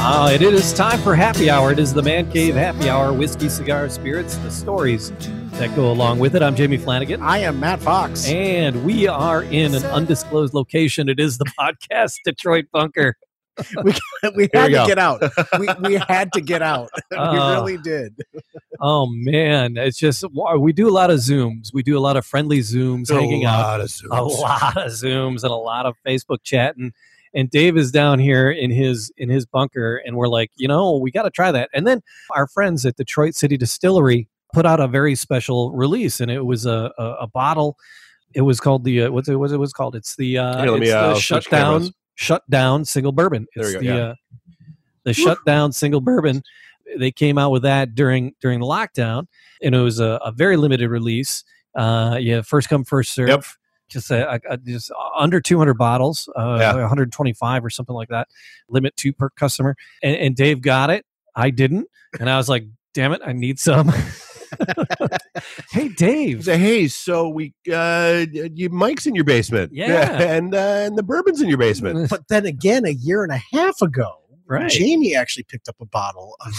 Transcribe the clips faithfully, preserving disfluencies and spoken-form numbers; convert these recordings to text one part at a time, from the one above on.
Ah, it is time for Happy Hour. It is the Man Cave Happy Hour, whiskey, cigar, spirits, the stories that go along with it. I'm Jamie Flanagan. I am Matt Fox. And we are in an undisclosed location. It is the Podcast Detroit Bunker. We, we had we to get out. We, we had to get out. Uh, we really did. Oh, man. It's just, we do a lot of Zooms. We do a lot of friendly Zooms, a hanging out. A lot of Zooms. A lot of Zooms and a lot of Facebook chatting. And Dave is down here in his in his bunker, and we're like, you know, we got to try that. And then our friends at Detroit City Distillery put out a very special release, and it was a a, a bottle. It was called the uh, what's it was it was called? It's the, uh, here, it's me, uh, the shutdown shutdown single bourbon. It's there we go, the yeah. uh, the shutdown single bourbon. They came out with that during during the lockdown, and it was a, a very limited release. Uh, yeah, first come, first serve. Yep. Just a, a, just under two hundred bottles, uh, yeah. one hundred twenty-five or something like that. Limit two per customer. And, and Dave got it. I didn't. And I was like, damn it, I need some. Hey, Dave. So, hey, so we, uh, you, Mike's in your basement. Yeah. yeah and, uh, and the bourbon's in your basement. But then again, a year and a half ago, right. Jamie actually picked up a bottle of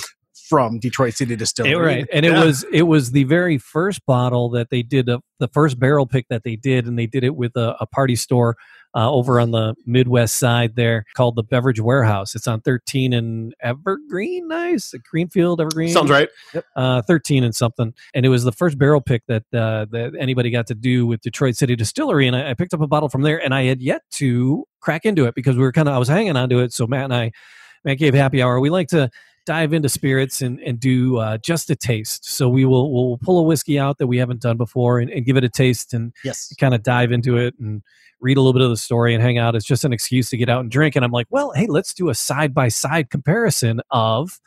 from Detroit City Distillery. Right. And it yeah. was it was the very first bottle that they did, a, the first barrel pick that they did, and they did it with a, a party store uh, over on the Midwest side there called the Beverage Warehouse. It's on thirteen and Evergreen, nice, Greenfield, Evergreen. Sounds right. Yep. Uh, thirteen and something. And it was the first barrel pick that, uh, that anybody got to do with Detroit City Distillery, and I, I picked up a bottle from there, and I had yet to crack into it because we were kind of, I was hanging on to it, so Matt and I, Matt gave Happy Hour. We like to dive into spirits and, and do uh, just a taste. So we will we'll pull a whiskey out that we haven't done before and, and give it a taste and yes. kind of dive into it and read a little bit of the story and hang out. It's just an excuse to get out and drink. And I'm like, well, hey, let's do a side-by-side comparison of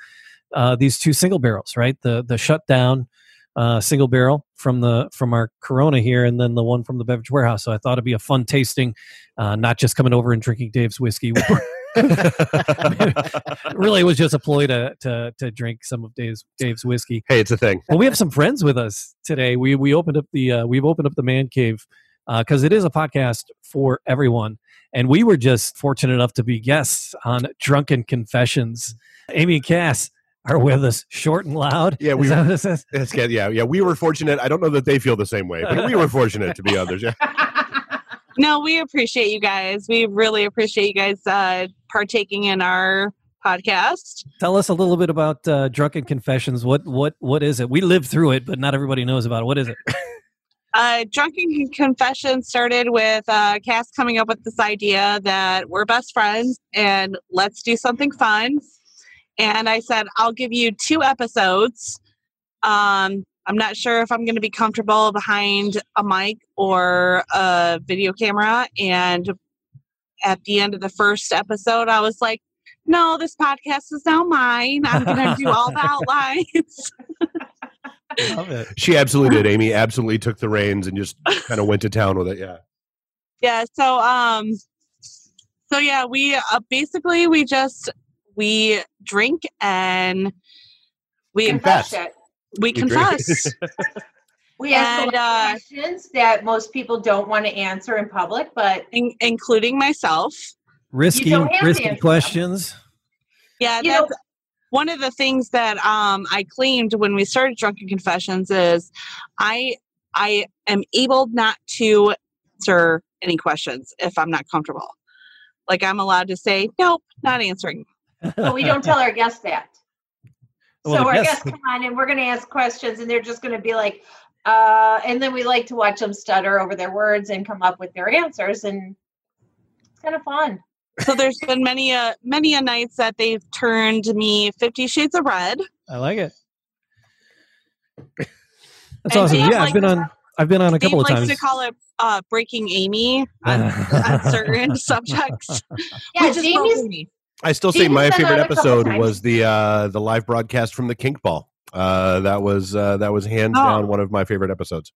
uh, these two single barrels, right? The the shutdown uh, single barrel from the from our Corona here and then the one from the Beverage Warehouse. So I thought it'd be a fun tasting, uh, not just coming over and drinking Dave's whiskey. Really, it was just a ploy to to to drink some of Dave's Dave's whiskey. Hey, it's a thing. Well, we have some friends with us today. We we opened up the uh, we've opened up the Man Cave because uh, it is a podcast for everyone, and we were just fortunate enough to be guests on Drunken Confessions. Amy and Cass are with us, short and loud. Yeah, we. Is that what it says? It's, yeah, yeah. We were fortunate. I don't know that they feel the same way, but we were fortunate to be others. Yeah. No, we appreciate you guys. We really appreciate you guys uh, partaking in our podcast. Tell us a little bit about uh, Drunken Confessions. What what what is it? We lived through it, but not everybody knows about it. What is it? uh, Drunken Confessions started with uh, Cass coming up with this idea that we're best friends and let's do something fun. And I said, I'll give you two episodes. Um I'm not sure if I'm going to be comfortable behind a mic or a video camera. And at the end of the first episode, I was like, no, this podcast is now mine. I'm going to do all the outlines. Love it. She absolutely did. Amy absolutely took the reins and just kind of went to town with it. Yeah. Yeah. So, um, so yeah, we uh, basically, we just, we drink and we confess it. We confess. We ask and, uh, questions that most people don't want to answer in public, but in, including myself. Risky, risky questions. Them. Yeah, you that's know. One of the things that um, I claimed when we started Drunken Confessions is I I am able not to answer any questions if I'm not comfortable. Like I'm allowed to say nope, not answering. But we don't tell our guests that. So well, our guests come on and we're going to ask questions and they're just going to be like, uh, and then we like to watch them stutter over their words and come up with their answers. And it's kind of fun. So there's been many, uh, many a nights that they've turned me fifty Shades of Red. I like it. That's and awesome. Dave yeah, I've been on, on, I've been on a Dave couple of times. Likes to call it uh, Breaking Amy on, on certain subjects. Yeah, Amy's, I still say my favorite episode was the uh, the live broadcast from the Kink Ball. Uh, that was uh, that was hands oh. down one of my favorite episodes.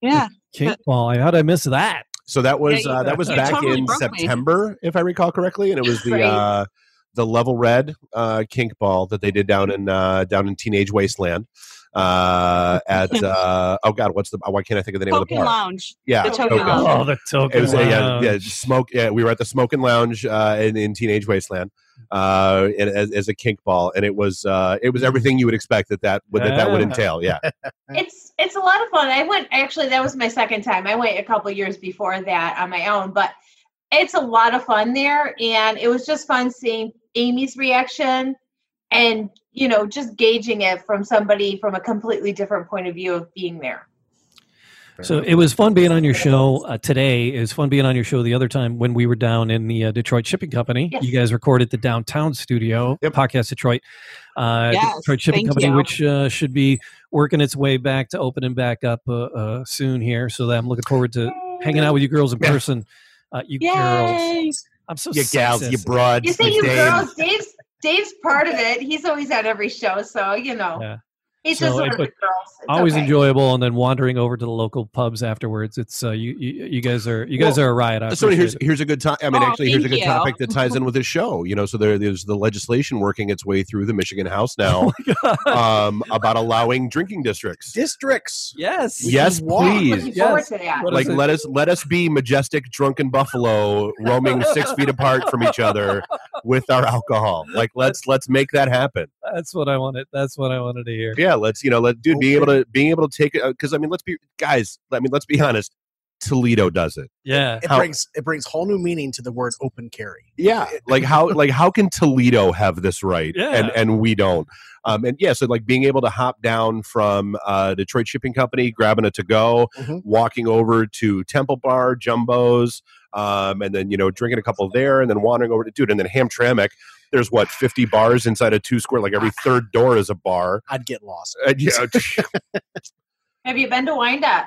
Yeah, the Kink but, Ball. How'd I miss that? So that was yeah, uh, that was back totally in September, me. if I recall correctly, and it was the right. uh, the Level Red uh, Kink Ball that they did down in uh, down in Teenage Wasteland. Uh, at uh, oh god, what's the why can't I think of the name Token of the bar? Lounge. Yeah, the Token Lounge. Oh, the Token. It was, Lounge. Yeah, yeah, smoke. Yeah, we were at the Smoking Lounge uh, in in Teenage Wasteland. Uh, and, as, as a Kink Ball, and it was uh, it was everything you would expect that that would, that, that would entail. Yeah, it's it's a lot of fun. I went actually. That was my second time. I went a couple of years before that on my own, but it's a lot of fun there, and it was just fun seeing Amy's reaction, and you know, just gauging it from somebody from a completely different point of view of being there. So it was fun being on your show uh, today. It was fun being on your show the other time when we were down in the uh, Detroit Shipping Company. Yes. You guys recorded the downtown studio, yep. Podcast Detroit, uh, yes, Detroit Shipping Company, you. which uh, should be working its way back to opening back up uh, uh, soon here. So that I'm looking forward to hanging out with you girls in yeah. person. Uh, you Yay. girls. I'm so You gals, you broads. You say you Dave. girls. Dave's, Dave's part of it. He's always at every show. So, you know. Yeah. It's so, just one of the girls. It's always okay. enjoyable, and then wandering over to the local pubs afterwards. It's uh, you, you, you guys are you guys well, are a riot. I so here's it. here's a good time. I mean, oh, actually, here's a good you. topic that ties in with this show. You know, so there, there's the legislation working its way through the Michigan House now oh um, about allowing drinking districts. Districts, yes, yes, please. Yes. To that. Like let us let us be majestic drunken buffalo roaming six feet apart from each other with our alcohol. Like let's let's make that happen. That's what I wanted. That's what I wanted to hear. Yeah. Let's, you know, let dude be able to being able to take it because I mean, let's be guys. I mean, let's be honest. Toledo does it. Yeah, it how, brings it brings whole new meaning to the word open carry. Yeah, like how like how can Toledo have this right yeah. and and we don't? Um, and yeah, so like being able to hop down from uh, Detroit Shipping Company, grabbing a to go, mm-hmm. walking over to Temple Bar, Jumbo's, um, and then you know drinking a couple there, and then wandering over to dude, and then Hamtramck. There's what fifty bars inside a two square. Like every third door is a bar. I'd get lost. Uh, yeah. Have you been to Wyandotte?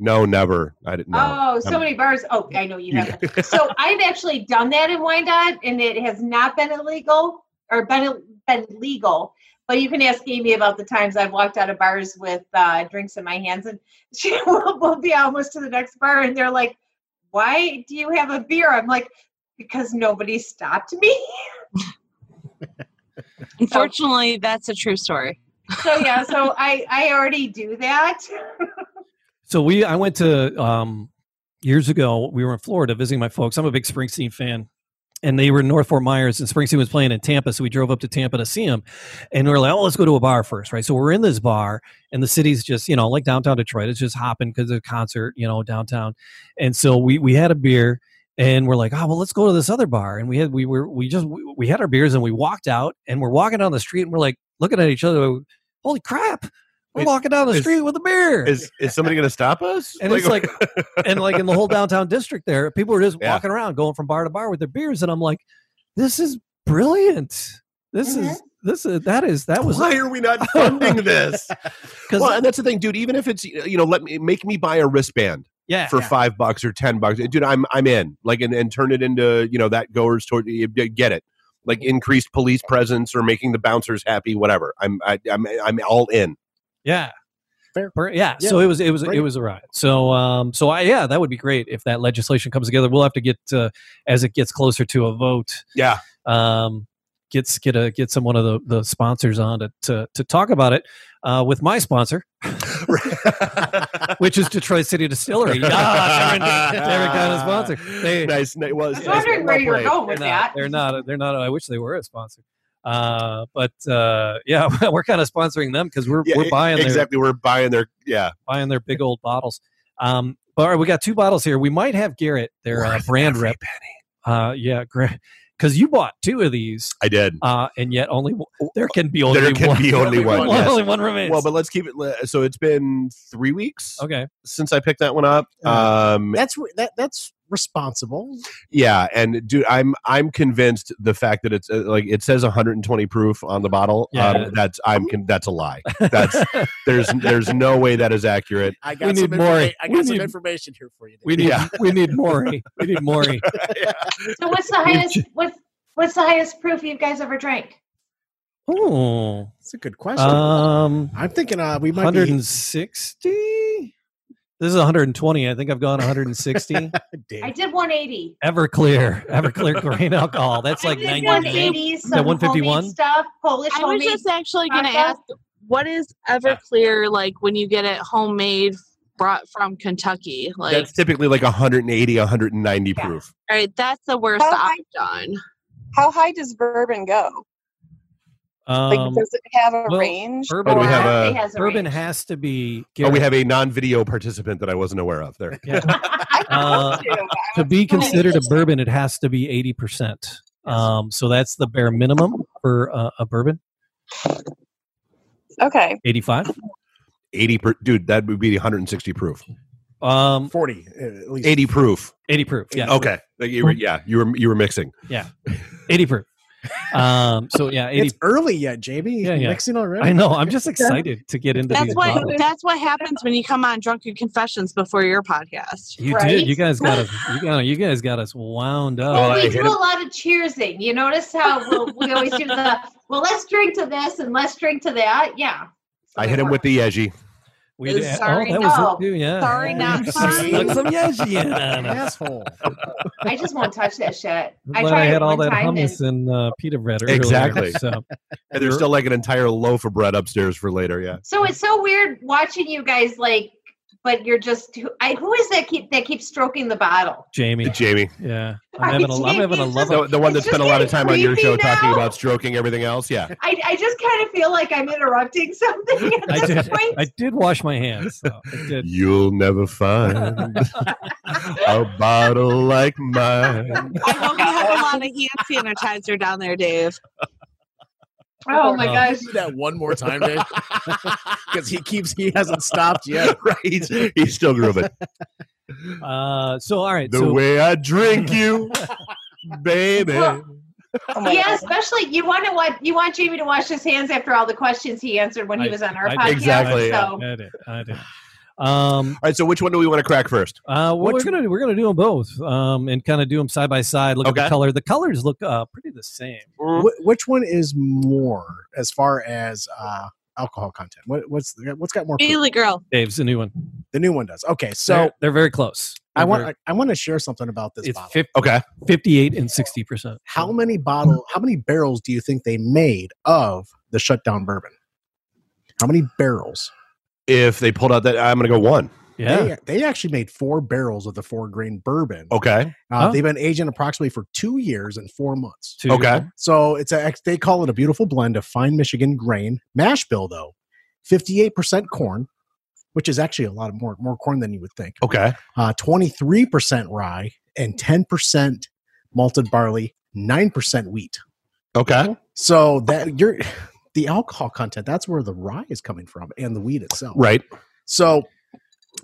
No, never. I didn't. know. Oh, so I'm, many bars. Oh, I know you haven't. Yeah. So I've actually done that in Wyandotte, and it has not been illegal or been been legal. But you can ask Amy about the times I've walked out of bars with uh, drinks in my hands, and she will, will be almost to the next bar, and they're like, "Why do you have a beer?" I'm like, "Because nobody stopped me." Unfortunately, so, that's a true story. So yeah, so I I already do that. So we, I went to, um, years ago, we were in Florida visiting my folks. I'm a big Springsteen fan, and they were in North Fort Myers, and Springsteen was playing in Tampa, so we drove up to Tampa to see him, and we were like, oh, let's go to a bar first, right? So we're in this bar, and the city's just, you know, like downtown Detroit, it's just hopping because of the concert, you know, downtown, and so we we had a beer, and we're like, oh, well, let's go to this other bar, and we had, we were, we just, we, we had our beers, and we walked out, and we're walking down the street, and we're like, looking at each other, holy crap. We're walking down the is, street with a beer. Is is somebody going to stop us? And like, it's like, and like in the whole downtown district there, people are just yeah. walking around, going from bar to bar with their beers, and I'm like, this is brilliant. This mm-hmm. is this is that is that was. Why are we not funding this? Well, and that's the thing, dude. Even if it's you know, let me make me buy a wristband. Yeah, for yeah. five bucks or ten bucks, dude. I'm I'm in. Like and, and turn it into you know that goers toward get it. Like increased police presence or making the bouncers happy, whatever. I'm I, I'm I'm all in. Yeah. Fair. Yeah. yeah. So it was, it was, Brilliant. it was a riot. So, um, so I, yeah, that would be great if that legislation comes together. We'll have to get, uh, as it gets closer to a vote. Yeah. Um, gets, get a, get some, one of the, the sponsors on to, to, to talk about it, uh, with my sponsor, which is Detroit City Distillery. Ah, they're, they're kind of sponsor. They, nice. Well, I was wondering where you were going with that. They're not, they're not, I wish they were a sponsor. Uh, but, uh, yeah, we're kind of sponsoring them cause we're, yeah, we're buying exactly. Their, we're buying their, yeah, buying their big old bottles. Um, but all right, we got two bottles here. We might have Garrett, their uh, brand rep. Penny. Uh, yeah. Gra- Cause you bought two of these. I did. Uh, and yet only, there can be only there can one. Be only one. Only one, yes. Only one remains. Well, but let's keep it. So it's been three weeks. Okay. Since I picked that one up. Um, that's, that, that's, responsible. Yeah, and dude, I'm I'm convinced the fact that it's uh, like it says one hundred twenty proof on the bottle. Yeah. Um, that's I'm con- that's a lie. That's there's there's no way that is accurate. I got we some, need informa- I got some need, information here for you. Dave. We need yeah. we need Maury. We need Maury. Yeah. So what's the highest? What's What's the highest proof you guys ever drank? Oh, that's a good question. Um, I'm thinking uh, we might one hundred sixty? Be... This is one hundred twenty. I think I've gone one hundred sixty. I did one eighty. Everclear. Everclear grain alcohol. That's I like ninety. Some one fifty-one stuff. Polish I was just actually going to ask, what is Everclear like when you get it homemade brought from Kentucky? Like that's typically like one eighty, one ninety yeah. proof. All right, that's the worst I've done. How high does bourbon go? Like, um, does it have a well, range? Bourbon, oh, do we have a, has, a bourbon range. has to be. Garrett. Oh, we have a non-video participant that I wasn't aware of there. Yeah. uh, to be considered a bourbon, it has to be eighty percent. Um, so that's the bare minimum for uh, a bourbon. Okay. eighty-five? eighty per, dude, that would be one hundred sixty proof. Um, forty, at least. eighty proof. eighty proof, yeah. Okay. Like you were, yeah, you were, you were mixing. Yeah. eighty proof. um so yeah eighty. It's early yet, J B. Yeah, yeah. Mixing already. I know, I'm just excited to get into that's these what bottles. That's what happens when you come on Drunken Confessions before your podcast. You right? did you guys got us you, got, you guys got us wound up. Well, we do a lot of cheersing. You notice how we'll, we always do the well let's drink to this and let's drink to that. Yeah, so I hit him with the Yeggie. We did. Sorry, oh, that no. was it too, yeah. Sorry, not sorry. Stuck some Yeggie in an asshole. I just won't touch that shit. I tried I had all that hummus and, and uh, pita bread earlier. Exactly. So. And there's still like an entire loaf of bread upstairs for later, yeah. So it's so weird watching you guys like, but you're just, I, who is that keep that keeps stroking the bottle? Jamie. Jamie. Yeah. I'm having a, I'm having a love the, the one that's spent a lot of time on your show now. Talking about stroking everything else. Yeah. I, I just kind of feel like I'm interrupting something at I this did, point. I did wash my hands. So I did. You'll never find a bottle like mine. I know we have a lot of hand sanitizer down there, Dave. Oh, oh my no. gosh! Do that one more time, Dave, because he keeps he hasn't stopped yet. Right? He's, he's still grooving. Uh, so all right. The so. way I drink you, baby. Well, oh yeah, God. Especially you want to what you want Jamie to wash his hands after all the questions he answered when I, he was on our I, podcast. Exactly. So. I did. I did. Um, all right, so which one do we want to crack first? Uh, well, we're gonna we're gonna do them both, um, and kind of do them side by side. Look okay. at the color. The colors look uh, pretty the same. Wh- which one is more as far as uh, alcohol content? What, what's what's got more? Bailey Girl. Dave's the new one. The new one does. Okay, so they're, they're very close. They're I want very, I, I want to share something about this. It's bottle. fifty, okay, fifty-eight and sixty percent. How many bottle? How many barrels do you think they made of the Shutdown bourbon? How many barrels? If they pulled out that, I'm going to go one. Yeah. They, they actually made four barrels of the four grain bourbon. Okay. Uh, oh. They've been aging approximately for two years and four months. Two. Okay. So it's a, they call it a beautiful blend of fine Michigan grain. Mash bill, though, fifty-eight percent corn, which is actually a lot of more, more corn than you would think. Okay. Uh, twenty-three percent rye and ten percent malted barley, nine percent wheat. Okay. So that you're. The alcohol content, that's where the rye is coming from and the wheat itself. Right. So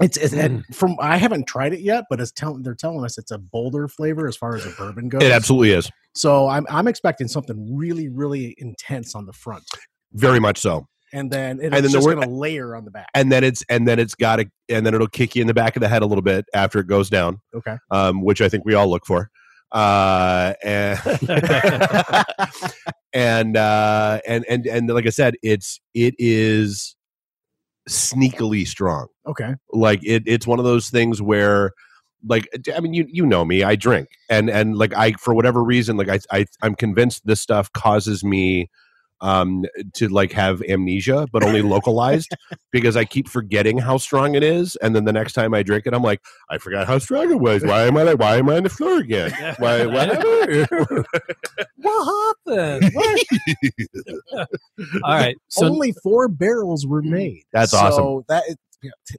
it's, it's mm. from, I haven't tried it yet, but it's telling, they're telling us it's a bolder flavor as far as a bourbon goes. It absolutely is. So I'm, I'm expecting something really, really intense on the front. Very much so. And then it's and then just the going to layer on the back. And then it's, and then it's got to, and then it'll kick you in the back of the head a little bit after it goes down. Okay. Um, which I think we all look for. Uh, and, and, uh, and, and, and like I said, it's, it is sneakily strong. Okay. Like it, it's one of those things where like, I mean, you, you know me, I drink and, and like I, for whatever reason, like I, I, I'm convinced this stuff causes me, um, to like have amnesia, but only localized because I keep forgetting how strong it is. And then the next time I drink it, I'm like, I forgot how strong it was. Why am I like, why am I on the floor again? Why, why what happened? What? All right. So only four barrels were made. That's so awesome. That is,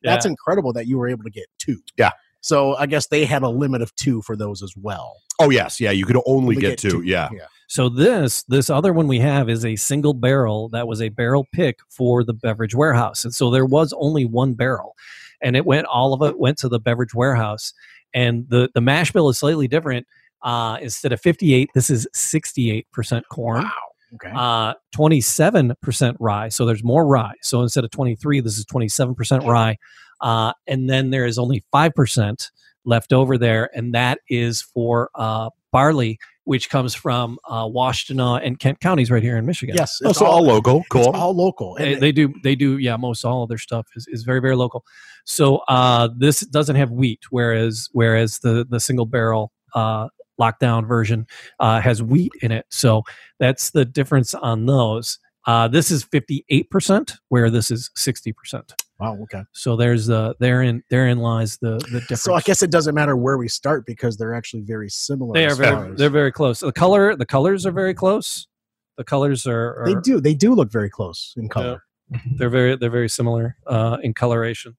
that's yeah. incredible that you were able to get two. Yeah. So I guess they had a limit of two for those as well. Oh, yes. Yeah. You could only, only get, get two. two. Yeah. yeah. So this this other one we have is a single barrel that was a barrel pick for the Beverage Warehouse. And so there was only one barrel. And it went all of it went to the Beverage Warehouse. And the, the mash bill is slightly different. Uh, instead of fifty-eight, this is sixty-eight percent corn. Wow. Okay. Uh, twenty-seven percent rye. So there's more rye. So instead of twenty-three, this is twenty-seven percent rye. Uh, and then there is only five percent left over there, and that is for uh, barley, which comes from uh, Washtenaw and Kent counties right here in Michigan. Yes, it's oh, so all, all local. Cool, it's all local. And they, they do, they do. Yeah, most all of their stuff is, is very, very local. So uh, this doesn't have wheat, whereas whereas the the single barrel uh, lockdown version uh, has wheat in it. So that's the difference on those. Uh, this is fifty-eight percent, where this is sixty percent. Wow. Okay. So there's uh therein therein lies the the difference. So I guess it doesn't matter where we start because they're actually very similar. They are very, they're very close. The color the colors are very close. The colors are, are they do they do look very close in color. Yeah. They're very they're very similar uh, in coloration.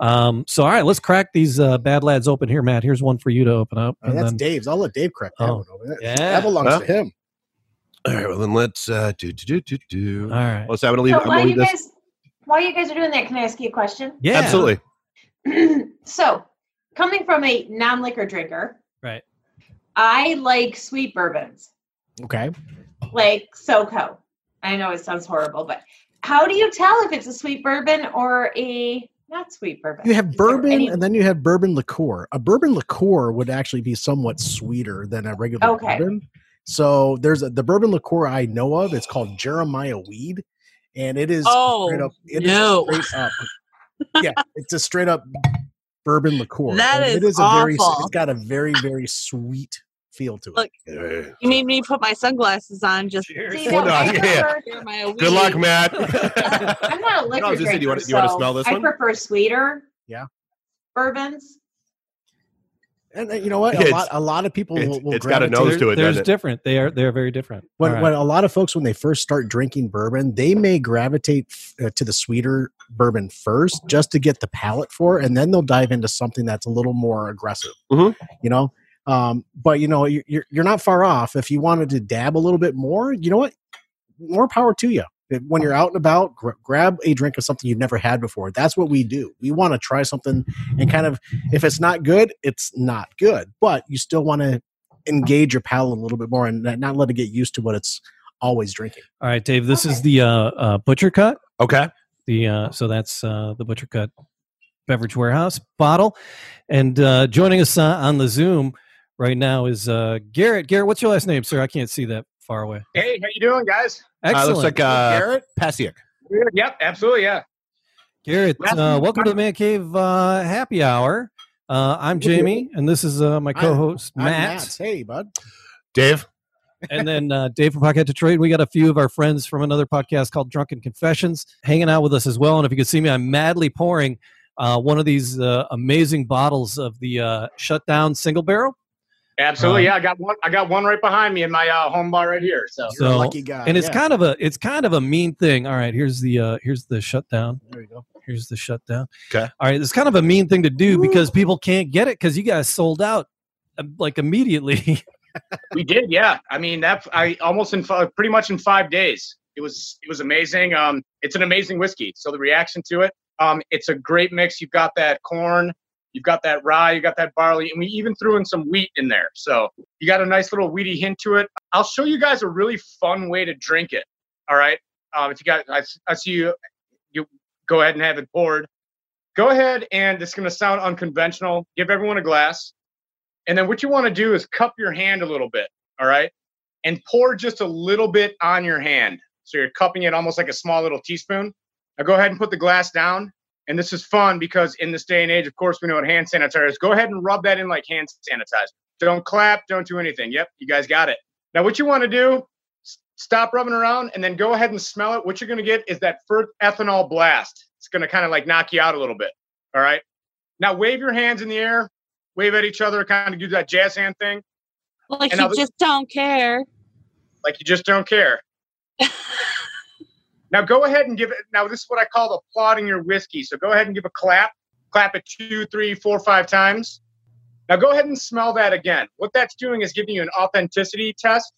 Um, so all right, let's crack these uh, bad lads open here, Matt. Here's one for you to open up. And that's then, Dave's. I'll let Dave crack that oh, one open. Yeah. That belongs well, to him. All right, well then let's uh, do do do do do. All right. Let's have a leave. So while you guys while you guys are doing that, can I ask you a question? Yeah, absolutely. So, coming from a non-liquor drinker, right? I like sweet bourbons. Okay. Like SoCo. I know it sounds horrible, but how do you tell if it's a sweet bourbon or a not sweet bourbon? You have bourbon, any- and then you have bourbon liqueur. A bourbon liqueur would actually be somewhat sweeter than a regular okay. bourbon. So there's a, the bourbon liqueur I know of. It's called Jeremiah Weed, and it is oh straight up, it no, is straight up, yeah, it's a straight up bourbon liqueur. That is, it is awful. A very, it's got a very very sweet feel to it. Look, yeah. You need me to put my sunglasses on just. Cheers. See, no, no, yeah. Good luck, Matt. I'm not a liquor no, drinker. Saying, do you want to, do you want to smell this I one? I prefer sweeter. Yeah. Bourbons. And you know what? A lot, a lot of people will, will it's got a nose to it. They're different. They are. They are very different. When, right. when a lot of folks, when they first start drinking bourbon, they may gravitate f- uh, to the sweeter bourbon first, just to get the palate for it, and then they'll dive into something that's a little more aggressive. Mm-hmm. You know, um, but you know, you're you're not far off. If you wanted to dab a little bit more, you know what? More power to you. When you're out and about, gr- grab a drink of something you've never had before. That's what we do. We want to try something and kind of, if it's not good, it's not good. But you still want to engage your palate a little bit more and not let it get used to what it's always drinking. All right, Dave, this okay. is the uh, uh, Butcher Cut. Okay. the uh, So that's uh, the Butcher Cut Beverage Warehouse bottle. And uh, joining us uh, on the Zoom right now is uh, Garrett. Garrett, what's your last name, sir? I can't see that far away. Hey, how you doing, guys? Excellent. Uh, looks like uh, Garrett Pasiuk. Yep, absolutely, yeah. Garrett, uh, welcome to the Man Cave uh, Happy Hour. Uh, I'm Jamie, and this is uh, my co-host, I'm, Matt. I'm Matt. Hey, bud. Dave. And then uh, Dave from Podcast Detroit. We got a few of our friends from another podcast called Drunken Confessions hanging out with us as well. And if you can see me, I'm madly pouring uh, one of these uh, amazing bottles of the uh, Shutdown Single Barrel. Absolutely, um, yeah. I got one. I got one right behind me in my uh, home bar right here. So, so you're a lucky guy. And it's yeah. kind of a it's kind of a mean thing. All right, here's the uh, here's the shutdown. There you go. Here's the shutdown. Okay. All right, it's kind of a mean thing to do because people can't get it because you guys sold out uh, like immediately. We did, yeah. I mean that I almost in five, pretty much in five days. It was it was amazing. Um, it's an amazing whiskey. So the reaction to it, um, it's a great mix. You've got that corn. You've got that rye, you got that barley, and we even threw in some wheat in there. So you got a nice little wheaty hint to it. I'll show you guys a really fun way to drink it. All right. Um, if you got, I, I see you, you go ahead and have it poured. Go ahead and it's going to sound unconventional. Give everyone a glass. And then what you want to do is cup your hand a little bit. All right. And pour just a little bit on your hand. So you're cupping it almost like a small little teaspoon. Now go ahead and put the glass down. And this is fun because in this day and age, of course, we know what hand sanitizer is. Go ahead and rub that in like hand sanitizer. Don't clap. Don't do anything. Yep. You guys got it. Now, what you want to do, s- stop rubbing around and then go ahead and smell it. What you're going to get is that first ethanol blast. It's going to kind of like knock you out a little bit. All right. Now, wave your hands in the air. Wave at each other. Kind of do that jazz hand thing. Like and you just the- don't care. Like you just don't care. Now, go ahead and give it. Now, this is what I call applauding your whiskey. So go ahead and give a clap. Clap it two, three, four, five times. Now, go ahead and smell that again. What that's doing is giving you an authenticity test.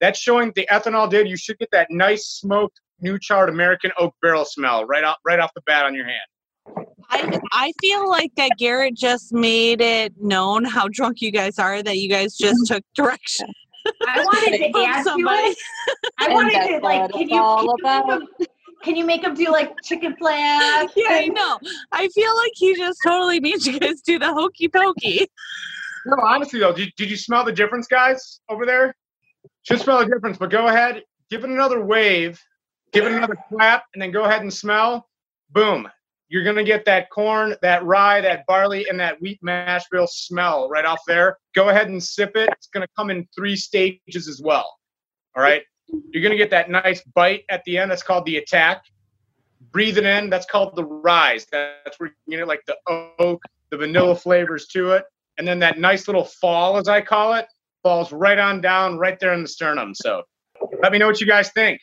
That's showing the ethanol did. You should get that nice smoked, new charred American oak barrel smell right off, right off the bat on your hand. I, I feel like that Garrett just made it known how drunk you guys are, that you guys just took direction. I wanted to ask somebody. You. I wanted to like. Can you, can, you, Can you make him do like chicken flaps? Yeah, I know. I feel like he just totally made you guys do the hokey pokey. No, honestly though, did, did you smell the difference, guys, over there? Should smell the difference, but go ahead, give it another wave, give it another clap, and then go ahead and smell. Boom. You're going to get that corn, that rye, that barley, and that wheat mash bill smell right off there. Go ahead and sip it. It's going to come in three stages as well. All right? You're going to get that nice bite at the end. That's called the attack. Breathe it in. That's called the rise. That's where you get like the oak, the vanilla flavors to it. And then that nice little fall, as I call it, falls right on down right there in the sternum. So let me know what you guys think.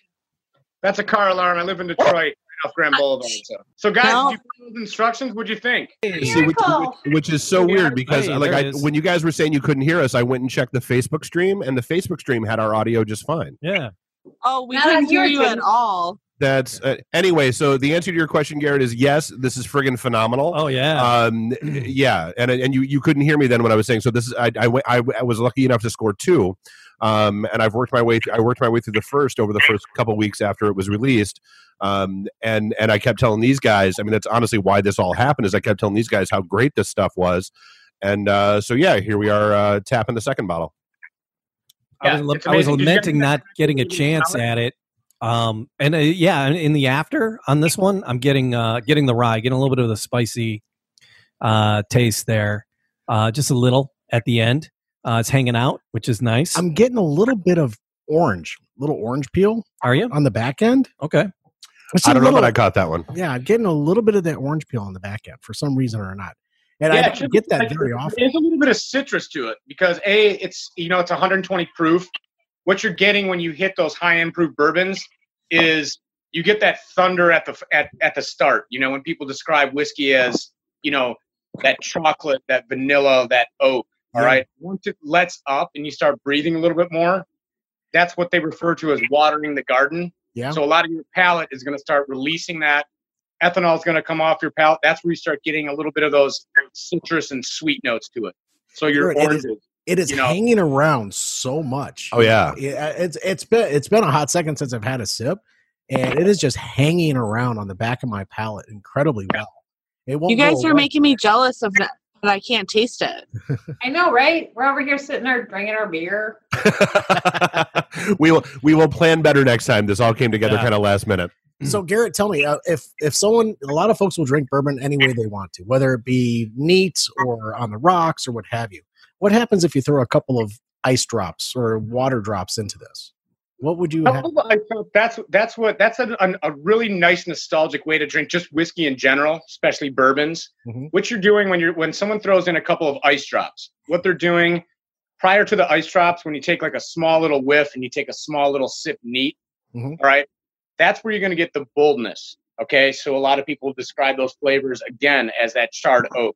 That's a car alarm. I live in Detroit. Off Grand Boulevard. So, so guys, no. Did you follow the instructions? What'd you think? See, which, which, which is so weird because hey, like I, when you guys were saying you couldn't hear us, I went and checked the Facebook stream, and the Facebook stream had our audio just fine. Yeah. Oh, we couldn't hear you at all. That's uh, anyway. So the answer to your question, Garrett, is yes. This is friggin' phenomenal. Oh yeah, um, yeah. And and you, you couldn't hear me then when I was saying. So this is I I, I, I was lucky enough to score two, um, and I've worked my way. Th- I worked my way through the first over the first couple weeks after it was released, um, and and I kept telling these guys. I mean, that's honestly why this all happened. Is I kept telling these guys how great this stuff was, and uh, so yeah, here we are uh, tapping the second bottle. Yeah, I was, I was lamenting not getting a chance at it. Um, and uh, yeah, in the after on this one, I'm getting, uh, getting the rye, getting a little bit of the spicy, uh, taste there, uh, just a little at the end, uh, it's hanging out, which is nice. I'm getting a little bit of orange, little orange peel. Are you on the back end? Okay. I don't know, but I caught that one. Yeah. I'm getting a little bit of that orange peel on the back end for some reason or not. And yeah, I actually get that very often. There's a little bit of citrus to it because a it's, you know, it's one hundred twenty proof. What you're getting when you hit those high-end proof bourbons is you get that thunder at the at, at the start. You know, when people describe whiskey as, you know, that chocolate, that vanilla, that oak, all right? Once it lets up and you start breathing a little bit more, that's what they refer to as watering the garden. Yeah. So a lot of your palate is going to start releasing that. Ethanol is going to come off your palate. That's where you start getting a little bit of those citrus and sweet notes to it. So your sure, oranges. It is you know, hanging around so much. Oh yeah, it's it's been it's been a hot second since I've had a sip, and it is just hanging around on the back of my palate incredibly well. It won't. You guys are making me jealous of that, but I can't taste it. I know, right? We're over here sitting there drinking our beer. we will we will plan better next time. This all came together yeah. kind of last minute. So Garrett, tell me uh, if if someone, a lot of folks will drink bourbon any way they want to, whether it be neat or on the rocks or what have you. What happens if you throw a couple of ice drops or water drops into this? What would you have? That's that's what that's a, a really nice nostalgic way to drink just whiskey in general, especially bourbons. Mm-hmm. What you're doing when you're when someone throws in a couple of ice drops, what they're doing prior to the ice drops, when you take like a small little whiff and you take a small little sip neat, mm-hmm. all right, that's where you're going to get the boldness. Okay, so a lot of people describe those flavors again as that charred oak.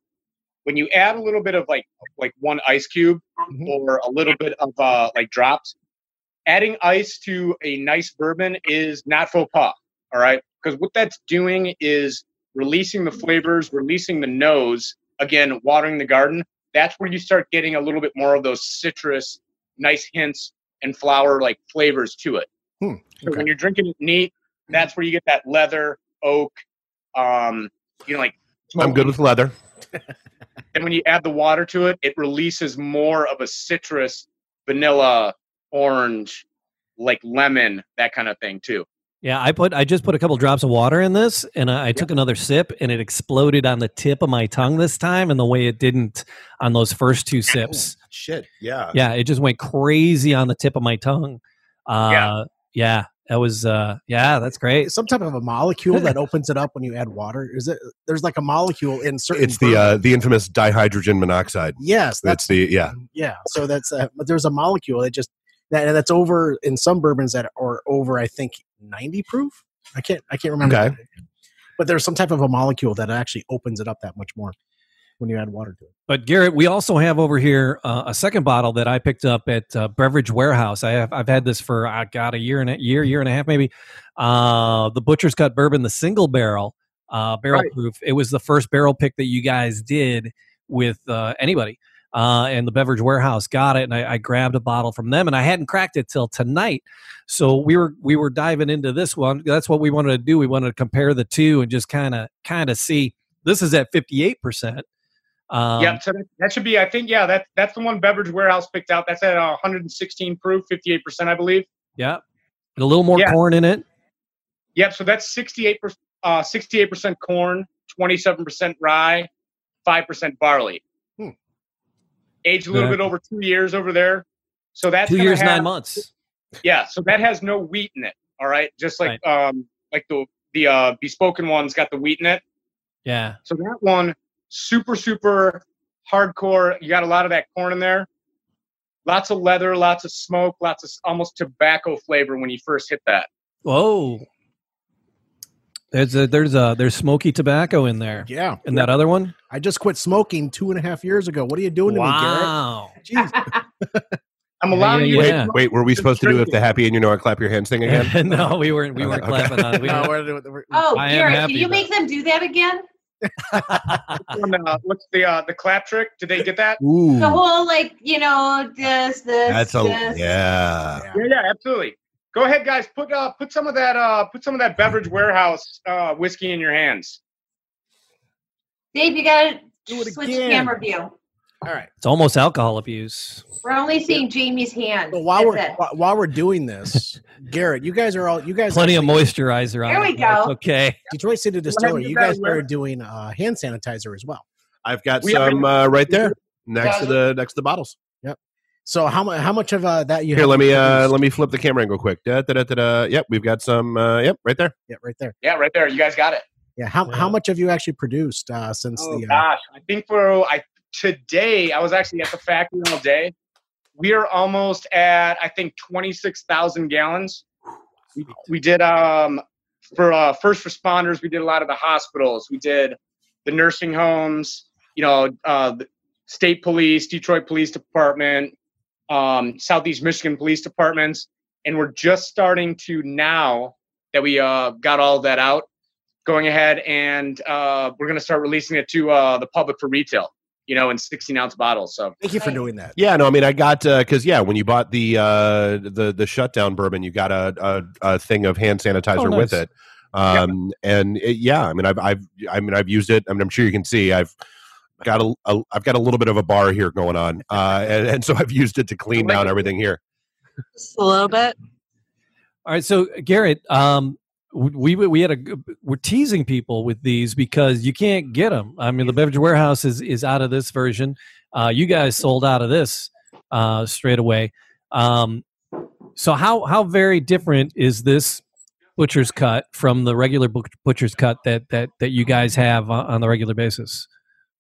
When you add a little bit of like like one ice cube mm-hmm. or a little bit of uh, like drops, adding ice to a nice bourbon is not faux pas, all right? Because what that's doing is releasing the flavors, releasing the nose, again, watering the garden. That's where you start getting a little bit more of those citrus, nice hints and flower-like flavors to it. Hmm, okay. So when you're drinking it neat, that's where you get that leather, oak, um, you know, like... I'm good with leather. And when you add the water to it, it releases more of a citrus, vanilla, orange, like lemon, that kind of thing too. Yeah, I put I just put a couple drops of water in this, and I, I took yep. another sip, and it exploded on the tip of my tongue this time, and the way it didn't on those first two sips. Shit, yeah. Yeah, it just went crazy on the tip of my tongue. Uh, yeah. Yeah. That was, uh, yeah, that's great. Some type of a molecule that opens it up when you add water. Is it? There's like a molecule in certain. It's the uh, the infamous dihydrogen monoxide. Yes, that's it's the yeah yeah. So that's uh, but there's a molecule that just that that's over in some bourbons that are over I think ninety proof. I can't I can't remember. Okay. But there's some type of a molecule that actually opens it up that much more when you add water to it. But Garrett, we also have over here uh, a second bottle that I picked up at uh, Beverage Warehouse. I have I've had this for I uh, got a year and a year year and a half maybe. Uh, the Butcher's Cut Bourbon, the single barrel uh, barrel right. proof. It was the first barrel pick that you guys did with uh, anybody. uh, and the Beverage Warehouse got it, and I, I grabbed a bottle from them, and I hadn't cracked it till tonight. So we were we were diving into this one. That's what we wanted to do. We wanted to compare the two and just kind of kind of see. This is at fifty-eight percent. Um, yeah, so that should be, I think, yeah, that, that's the one Beverage Warehouse picked out. That's at uh, one hundred sixteen proof, fifty-eight percent, I believe. Yeah. And a little more yeah. corn in it. Yep, so that's sixty-eight percent, uh, sixty-eight percent corn, twenty-seven percent rye, five percent barley. Hmm. Aged a little yeah. bit over two years over there. So that's two years, have, nine months. Yeah, so that has no wheat in it, all right? Just like right. um, like the, the uh, Bespoken one's got the wheat in it. Yeah. So that one, super, super hardcore. You got a lot of that corn in there. Lots of leather, lots of smoke, lots of almost tobacco flavor when you first hit that. Whoa. There's a, there's a, there's smoky tobacco in there. Yeah. And that other one? I just quit smoking two and a half years ago. What are you doing wow. to me, Garrett? Jeez. I'm allowing yeah, yeah, you yeah. to Wait, wait, were we supposed to do if the happy and you know our clap your hands thing again? No, we weren't. We weren't okay. clapping on. We no, we're, we're, we're, oh, Garrett, happy, can you but... make them do that again? What's the uh, the clap trick? Did they get that? Ooh. The whole like you know this this. That's a this. Yeah. yeah. Yeah, absolutely. Go ahead, guys. Put uh, put some of that uh, put some of that Beverage Warehouse uh, whiskey in your hands. Dave, you gotta switch again. camera view. All right, it's almost alcohol abuse. We're only seeing Jamie's hand. So while That's we're it. while we're doing this, Garrett, you guys are all you guys plenty of moisturizer. On there we it. go. It's okay, Detroit City Distillery. You guys are doing uh, hand sanitizer as well. I've got we some uh, right there next to the next to the bottles. Yep. So how much how much of uh, that you here? Have let me uh, let me flip the camera angle quick. Da, da, da, da, da. Yep, we've got some. Uh, yep, right there. Yeah, right there. Yeah, right there. You guys got it. Yeah. How yeah. how much have you actually produced uh, since oh, the? Oh uh, gosh, I think for I. Today, I was actually at the factory all day. We are almost at, I think, twenty-six thousand gallons. We, we did, um, for uh, first responders, we did a lot of the hospitals. We did the nursing homes, you know, uh, the state police, Detroit Police Department, um, Southeast Michigan Police Departments. And we're just starting to, now that we uh, got all that out, going ahead and uh, we're going to start releasing it to uh, the public for retail. You know, in sixteen ounce bottles. So thank you for doing that. Yeah, no, I mean, I got because uh, yeah, when you bought the uh, the the shutdown bourbon, you got a a, a thing of hand sanitizer oh, nice. with it, um, yeah. and it, yeah, I mean, I've I've I mean, I've used it. I mean, I'm sure you can see I've got a, a I've got a little bit of a bar here going on, uh, and, and so I've used it to clean down everything here. Just a little bit. All right, so Garrett, um, we we had a we're teasing people with these because you can't get them. I mean, the Beverage Warehouse is is out of this version. Uh, you guys sold out of this uh, straight away. Um, so how how very different is this Butcher's Cut from the regular Butcher's Cut that that that you guys have on, on the regular basis?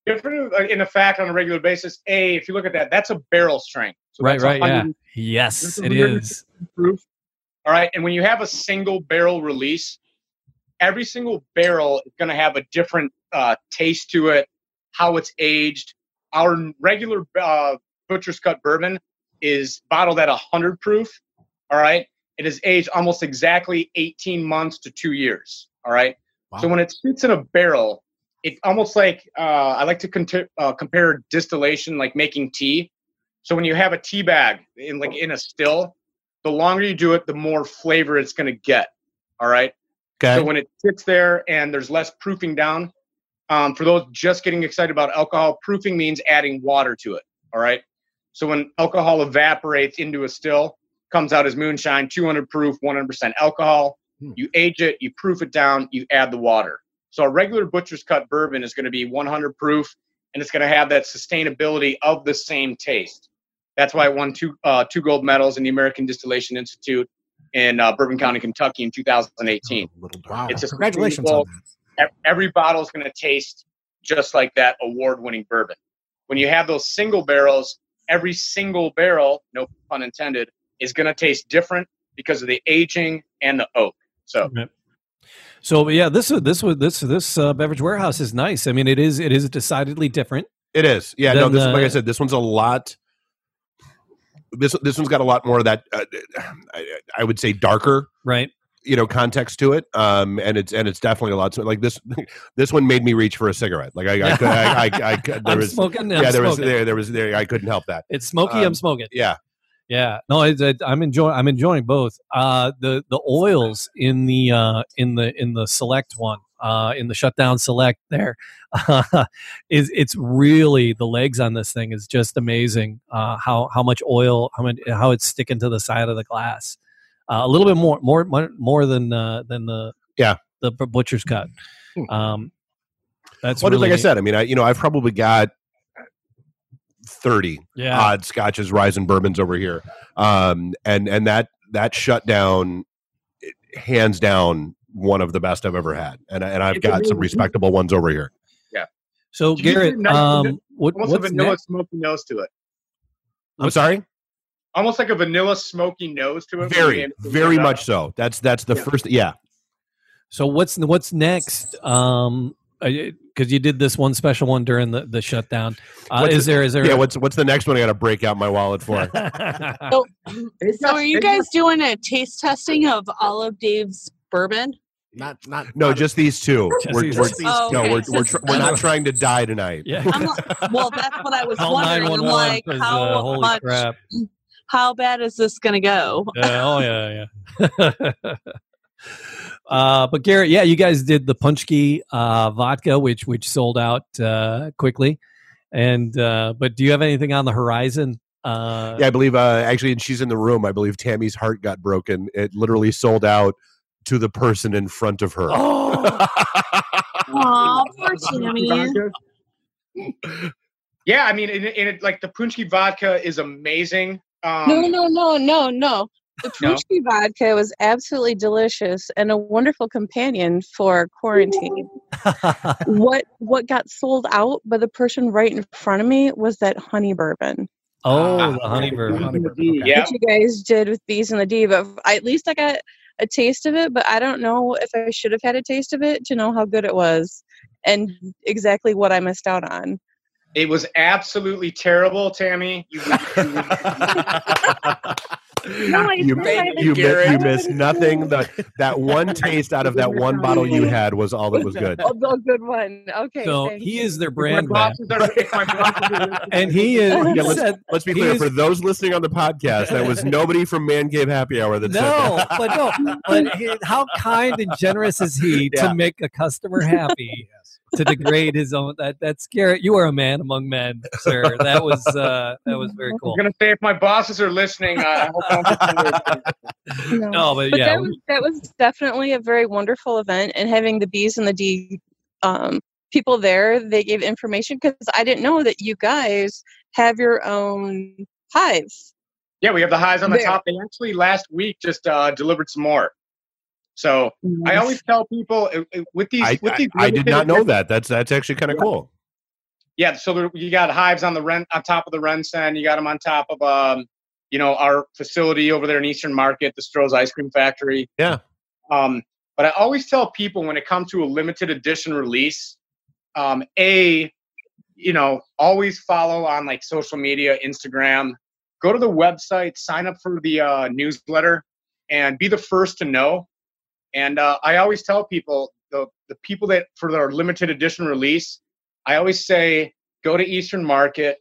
Different in a fact on a regular basis. A, if you look at that, that's a barrel strength. So right, right, yeah, yes, it is. Proof. All right, and when you have a single barrel release, every single barrel is going to have a different uh, taste to it, how it's aged. Our regular uh, Butcher's Cut bourbon is bottled at one hundred proof, all right? It is aged almost exactly eighteen months to two years, all right? Wow. So when it sits in a barrel, it's almost like uh, I like to con- uh, compare distillation, like making tea. So when you have a tea bag in like in a still, the longer you do it, the more flavor it's going to get. All right. Okay. So when it sits there and there's less proofing down, um, for those just getting excited about alcohol, proofing means adding water to it. All right. So when alcohol evaporates into a still, comes out as moonshine, two hundred proof, one hundred percent alcohol. Hmm. You age it, you proof it down, you add the water. So a regular Butcher's Cut bourbon is going to be one hundred proof, and it's going to have that sustainability of the same taste. That's why I won two uh, two gold medals in the American Distillation Institute in uh, Bourbon County, Kentucky in two thousand eighteen. Wow. It's a Congratulations on that. Every bottle is going to taste just like that award-winning bourbon. When you have those single barrels, every single barrel, no pun intended, is going to taste different because of the aging and the oak. So, okay. so yeah, this this this this uh, Beverage Warehouse is nice. I mean, it is it is decidedly different. It is. Yeah, no, this the, like I said, this one's a lot This this one's got a lot more of that, uh, I, I would say, darker right you know, context to it. Um, and it's, and it's definitely a lot. So like this, this one made me reach for a cigarette. Like I, I, could, I, I, I could, there I'm was, smoking, yeah, I'm there smoking. was, there, there was, there, I couldn't help that. It's smoky. Um, I'm smoking. Yeah. Yeah. No, it, it, I'm enjoying, I'm enjoying both. Uh, the, the oils in the, uh, in the, in the select one, uh, in the Shutdown Select there, uh, is it's really the legs on this thing is just amazing. Uh, how, how much oil, how much, how it's sticking to the side of the glass. Uh, a little bit more, more, more than uh, than the yeah the butcher's cut. Um, that's well, really like I said. I mean, I you know I've probably got thirty yeah. odd scotches, ryes, and bourbons over here, um, and and that that Shutdown, hands down, one of the best I've ever had, and and I've got some respectable ones over here. Yeah. So Garrett, nice, um, what, almost what's a vanilla smoky nose to it. I'm sorry. Almost like a vanilla smoky nose to it. Very, very much so. That's that's the yeah. first. Yeah. So what's what's next? Um, because you did this one special one during the, the shutdown. Uh, is the, there is there? Yeah. A, what's what's the next one? I got to break out my wallet for. so, so are you guys doing a taste testing of all of Dave's bourbon? Not not no, not just a, these two. Just we're, these, we're, these oh, two. No, we're we're, tr- we're not trying to die tonight. Yeah. I'm like, well, that's what I was wondering. I'm like, how uh, holy much? Crap. How bad is this going to go? Yeah, oh, yeah, yeah. uh, but, Garrett, yeah, you guys did the Punchy uh, Vodka, which which sold out uh, quickly. And uh, But do you have anything on the horizon? Uh, yeah, I believe, uh, actually, she's in the room. I believe Tammy's heart got broken. It literally sold out to the person in front of her. Oh, Aww, poor Tammy. Yeah, I mean, and it, it, like the Punchy Vodka is amazing. Um, no, no, no, no, no. The Punchy no. vodka was absolutely delicious and a wonderful companion for quarantine. what what got sold out by the person right in front of me was that honey bourbon. Oh, uh, the honey bourbon. Honey bourbon. Okay. Yeah. What you guys did with Bees and the D, but I, at least I got a taste of it, but I don't know if I should have had a taste of it to know how good it was and exactly what I missed out on. It was absolutely terrible, Tammy. You, you, you, you, no, you, you, miss, you missed nothing. The, that one taste out of that one bottle you had was all that was good. Oh, good one. Okay. So he is their brand man. And he is. Yeah, let's, let's be clear. For those listening on the podcast, that was nobody from Man Cave Happy Hour that no, said that. But no. But he, how kind and generous is he yeah. to make a customer happy? To degrade his own that that's Garrett. You are a man among men, sir. That was uh, that was very cool. I'm gonna say if my bosses are listening, I hope I'm listening. no. no, but, but yeah, that was, that was definitely a very wonderful event. And having the Bees and the D um, people there, they gave information because I didn't know that you guys have your own hives. Yeah, we have the hives on the there. top. They actually last week just uh, delivered some more. So I always tell people with these. I, with these I, I did not know that. That's that's actually kind of yeah. cool. Yeah. So there, you got hives on the rent on top of the Rensen. You got them on top of um, you know, our facility over there in Eastern Market, the Stroh's Ice Cream Factory. Yeah. Um, but I always tell people when it comes to a limited edition release, um, a, you know, always follow on like social media, Instagram. Go to the website, sign up for the uh, newsletter, and be the first to know. And uh, I always tell people, the the people that, for their limited edition release, I always say, go to Eastern Market,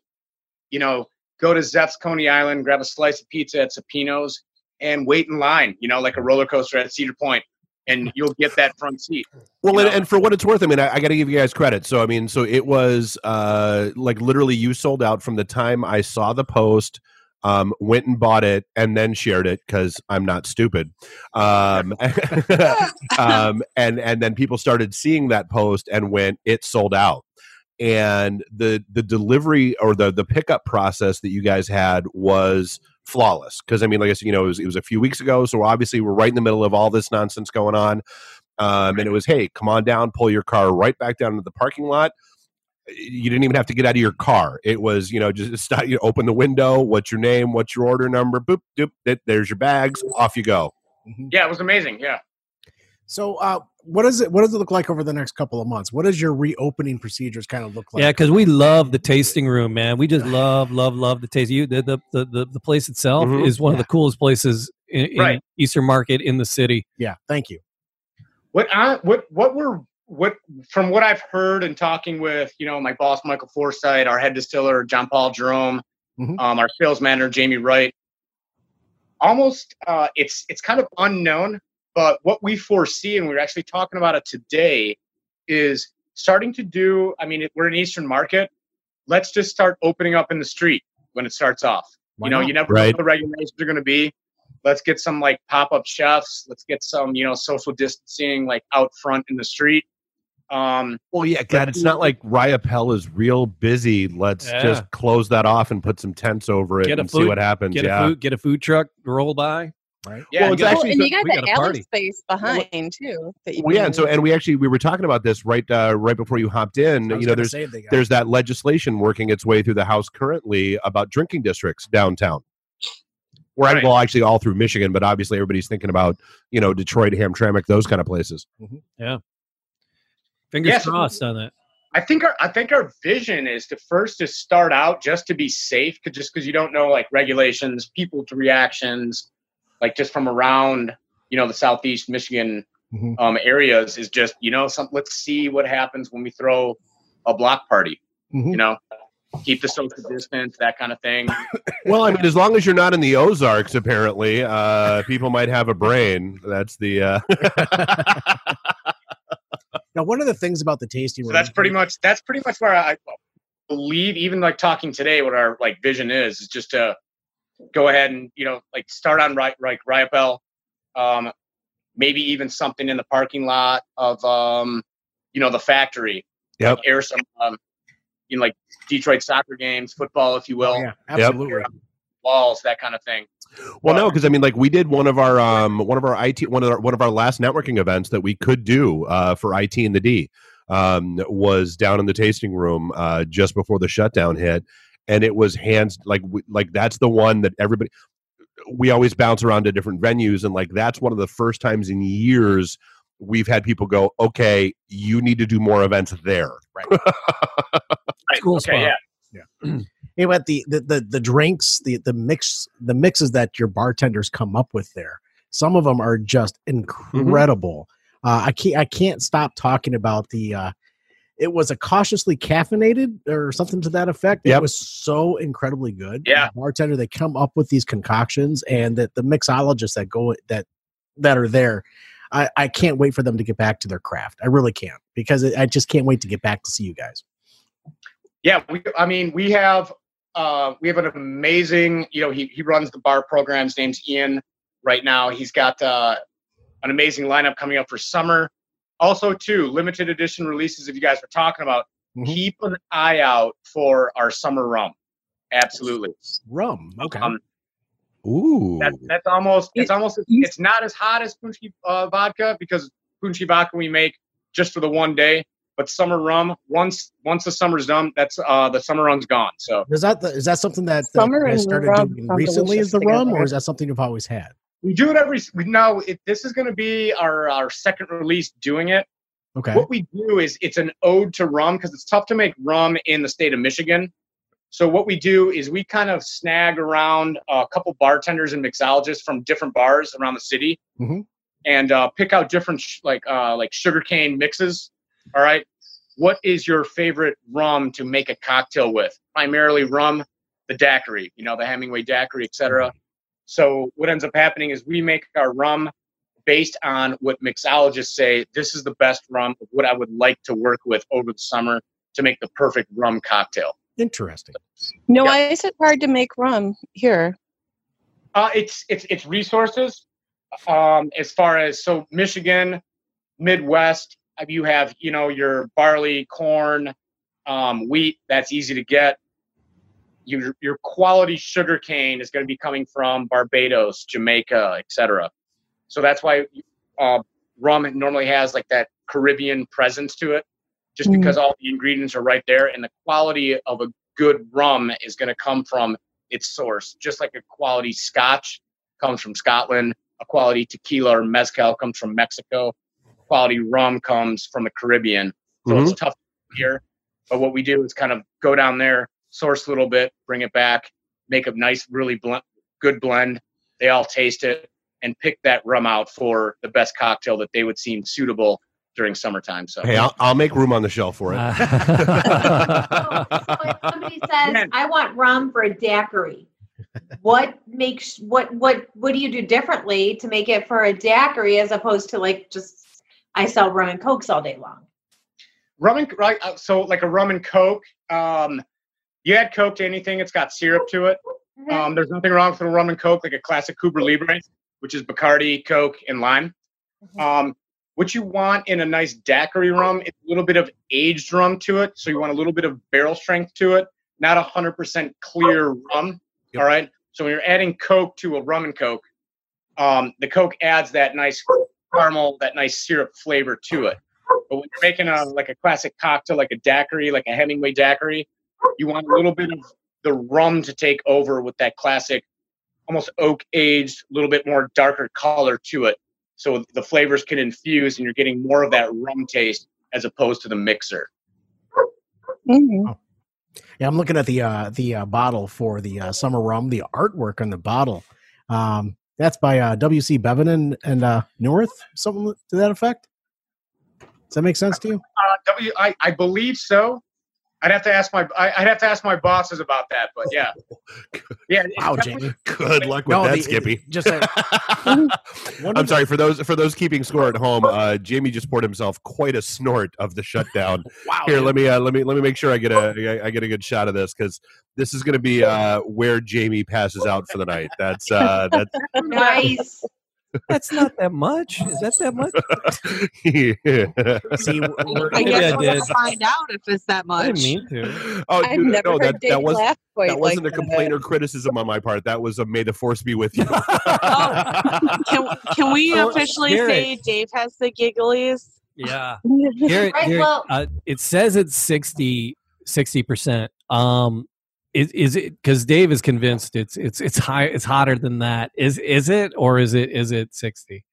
you know, go to Zeph's Coney Island, grab a slice of pizza at Sapino's, and wait in line, you know, like a roller coaster at Cedar Point, and you'll get that front seat. Well, and, and for what it's worth, I mean, I, I got to give you guys credit. So, I mean, so it was uh, like literally you sold out from the time I saw the post. Um, went and bought it and then shared it because I'm not stupid. Um, um, and and then people started seeing that post and went, it sold out. And the the delivery or the the pickup process that you guys had was flawless. Because I mean, like I said, you know, it was, it was a few weeks ago, so obviously we're right in the middle of all this nonsense going on. Um, and it was, hey, come on down, pull your car right back down to the parking lot. You didn't even have to get out of your car. It was, you know, just start, you know, open the window. What's your name? What's your order number? Boop, doop. That, there's your bags. Off you go. Mm-hmm. Yeah, it was amazing. Yeah. So, uh, what is it? What does it look like over the next couple of months? What does your reopening procedures kind of look like? Yeah, because we love the tasting room, man. We just love, love, love the taste. You, the the the, the place itself mm-hmm. is one yeah. of the coolest places in, in right. Eastern Market in the city. Yeah. Thank you. What I, what, what we're, what, from what I've heard and talking with, you know, my boss, Michael Forsythe, our head distiller, John Paul Jerome, mm-hmm. um, our sales manager, Jamie Wright, almost, uh, it's, it's kind of unknown, but what we foresee, and we we're actually talking about it today, is starting to do, I mean, we're in Eastern Market. Let's just start opening up in the street when it starts off. Why you know, not? You never right. know what the regulations are going to be. Let's get some like pop-up chefs. Let's get some, you know, social distancing, like out front in the street. Um, well, yeah, God, it's not like Riopelle is real busy. Let's yeah. just close that off and put some tents over it and food, see what happens. Get, yeah. a food, get a food truck roll by. Right. Yeah. Well, it's well, actually, and you got the alley space behind well, too. That you well, yeah. And so, and we actually, we were talking about this right, uh, right before you hopped in, you know, there's, there's that legislation working its way through the House currently about drinking districts downtown. Where right. I, well, actually all through Michigan, but obviously everybody's thinking about, you know, Detroit, Hamtramck, those kind of places. Mm-hmm. Yeah. Fingers yeah, crossed so, on that. I think our, I think our vision is to first to start out just to be safe. Cause just cause you don't know like regulations, people to reactions, like just from around, you know, the Southeast Michigan mm-hmm. um, areas is just, you know, some, let's see what happens when we throw a block party, mm-hmm. you know, keep the social distance, that kind of thing. Well, I mean, as long as you're not in the Ozarks, apparently, uh, people might have a brain. That's the, uh, now, one of the things about the tasting room. So that's pretty much, that's pretty much where I believe, even like talking today, what our like vision is, is just to go ahead and, you know, like start on right, right, Riopelle, um, maybe even something in the parking lot of, um, you know, the factory, yep. like air some, um, you know, like Detroit soccer games, football, if you will. Oh, yeah, absolutely. Yep. Walls, that kind of thing. Well, um, no, because I mean, like we did one of our, um, one of our IT, one of our, one of our last networking events that we could do, uh, for I T and the D, um, was down in the tasting room, uh, just before the shutdown hit. And it was hands like, like that's the one that everybody, we always bounce around to different venues. And like, that's one of the first times in years we've had people go, okay, you need to do more events there. Right. Cool okay, spot. Yeah. Yeah. Anyway, the, the, the, the drinks, the, the mix, the mixes that your bartenders come up with there. Some of them are just incredible. Mm-hmm. Uh, I can't, I can't stop talking about the, uh, it was a cautiously caffeinated or something to that effect. Yep. It was so incredibly good. Yeah. The bartender, they come up with these concoctions, and that the mixologists that go that, that are there, I, I can't wait for them to get back to their craft. I really can't, because it, I just can't wait to get back to see you guys. Yeah. We, I mean, we have, uh, we have an amazing, you know, he, he runs the bar program. His name's Ian right now. He's got, uh, an amazing lineup coming up for summer. Also, too, limited edition releases, if you guys were talking about, mm-hmm. keep an eye out for our summer rum. Absolutely. Rum. Okay. Um, Ooh. That, that's almost, it's almost, it's not as hot as Punchy uh, Vodka, because Punchy Vodka we make just for the one day. But summer rum, once once the summer's done, that's uh, the summer rum's gone. So is that the, is that something that summer has started doing recently? Is the rum, or is that something you've always had? We do it every. We, no, it, this is going to be our our second release doing it. Okay. What we do is it's an ode to rum, because it's tough to make rum in the state of Michigan. So what we do is we kind of snag around a couple bartenders and mixologists from different bars around the city, mm-hmm. and uh, pick out different sh- like uh, like sugarcane mixes. All right. What is your favorite rum to make a cocktail with? Primarily rum, the daiquiri, you know, the Hemingway daiquiri, et cetera. So what ends up happening is we make our rum based on what mixologists say, this is the best rum, of what I would like to work with over the summer to make the perfect rum cocktail. Interesting. No, yeah. Is it hard to make rum here? Uh, it's, it's, it's resources. Um, as far as, so Michigan, Midwest, you have, you know, your barley, corn, um, wheat. That's easy to get. Your your quality sugar cane is going to be coming from Barbados, Jamaica, et cetera. So that's why uh, rum normally has like that Caribbean presence to it, just mm. because all the ingredients are right there, and the quality of a good rum is going to come from its source. Just like a quality Scotch comes from Scotland, a quality tequila or mezcal comes from Mexico. Quality rum comes from the Caribbean, so mm-hmm. it's tough here. But what we do is kind of go down there, source a little bit, bring it back, make a nice, really bl- good blend. They all taste it, and pick that rum out for the best cocktail that they would seem suitable during summertime. So hey, I'll, I'll make room on the shelf for it. Uh, so, so if somebody says, yeah, I want rum for a daiquiri, what makes what what what do you do differently to make it for a daiquiri as opposed to like just I sell rum and cokes all day long? Rum and right, so like a rum and coke. Um, you add coke to anything, it's got syrup to it. Um, there's nothing wrong with a rum and coke, like a classic Cuba Libre, which is Bacardi, Coke, and lime. Mm-hmm. Um, what you want in a nice daiquiri rum is a little bit of aged rum to it. So you want a little bit of barrel strength to it, not one hundred percent clear rum. Yep. All right. So when you're adding Coke to a rum and Coke, um, the Coke adds that nice caramel, that nice syrup flavor to it. But when you're making a like a classic cocktail, like a daiquiri, like a Hemingway daiquiri, you want a little bit of the rum to take over with that classic, almost oak aged, a little bit more darker color to it. So the flavors can infuse and you're getting more of that rum taste as opposed to the mixer. Mm-hmm. Oh. Yeah, I'm looking at the uh, the uh, bottle for the uh, summer rum, the artwork on the bottle. Um, that's by uh, W C Bevan and, and uh, North, something to that effect. Does that make sense to you? Uh, w, I, I believe so. I'd have to ask my I, I'd have to ask my bosses about that, but yeah, yeah. Wow, Jamie. Good luck with no, that, the, Skippy. Just a, I'm sorry for those for those keeping score at home. Uh, Jamie just poured himself quite a snort of the shutdown. Wow. Here, let me uh, let me let me make sure I get a I, I get a good shot of this because this is going to be uh, where Jamie passes out for the night. That's uh, that's nice. That's not that much. Is that that much? Yeah. See, I guess yeah, we'll find out if it's that much. I didn't mean to. Oh, I've dude, never no, heard that, that, was, that like wasn't a complaint that. or criticism on my part. That was a may the force be with you. Oh. Can, can we officially oh, say Dave has the gigglies? Yeah. Garrett, right, Garrett, well, uh, it says it's sixty percent. Um, Is is it because Dave is convinced it's it's it's high it's hotter than that? Is is it or is it is it sixty?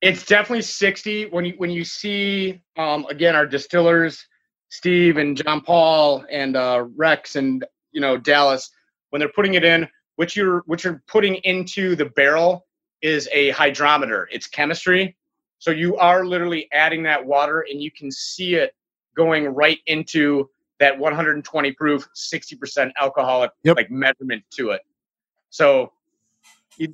It's definitely sixty. When you when you see um, again our distillers, Steve and John Paul and uh, Rex and you know Dallas, when they're putting it in, what you're what you're putting into the barrel is a hydrometer. It's chemistry, so you are literally adding that water, and you can see it going right into that one hundred twenty proof, sixty percent alcoholic yep. like measurement to it. So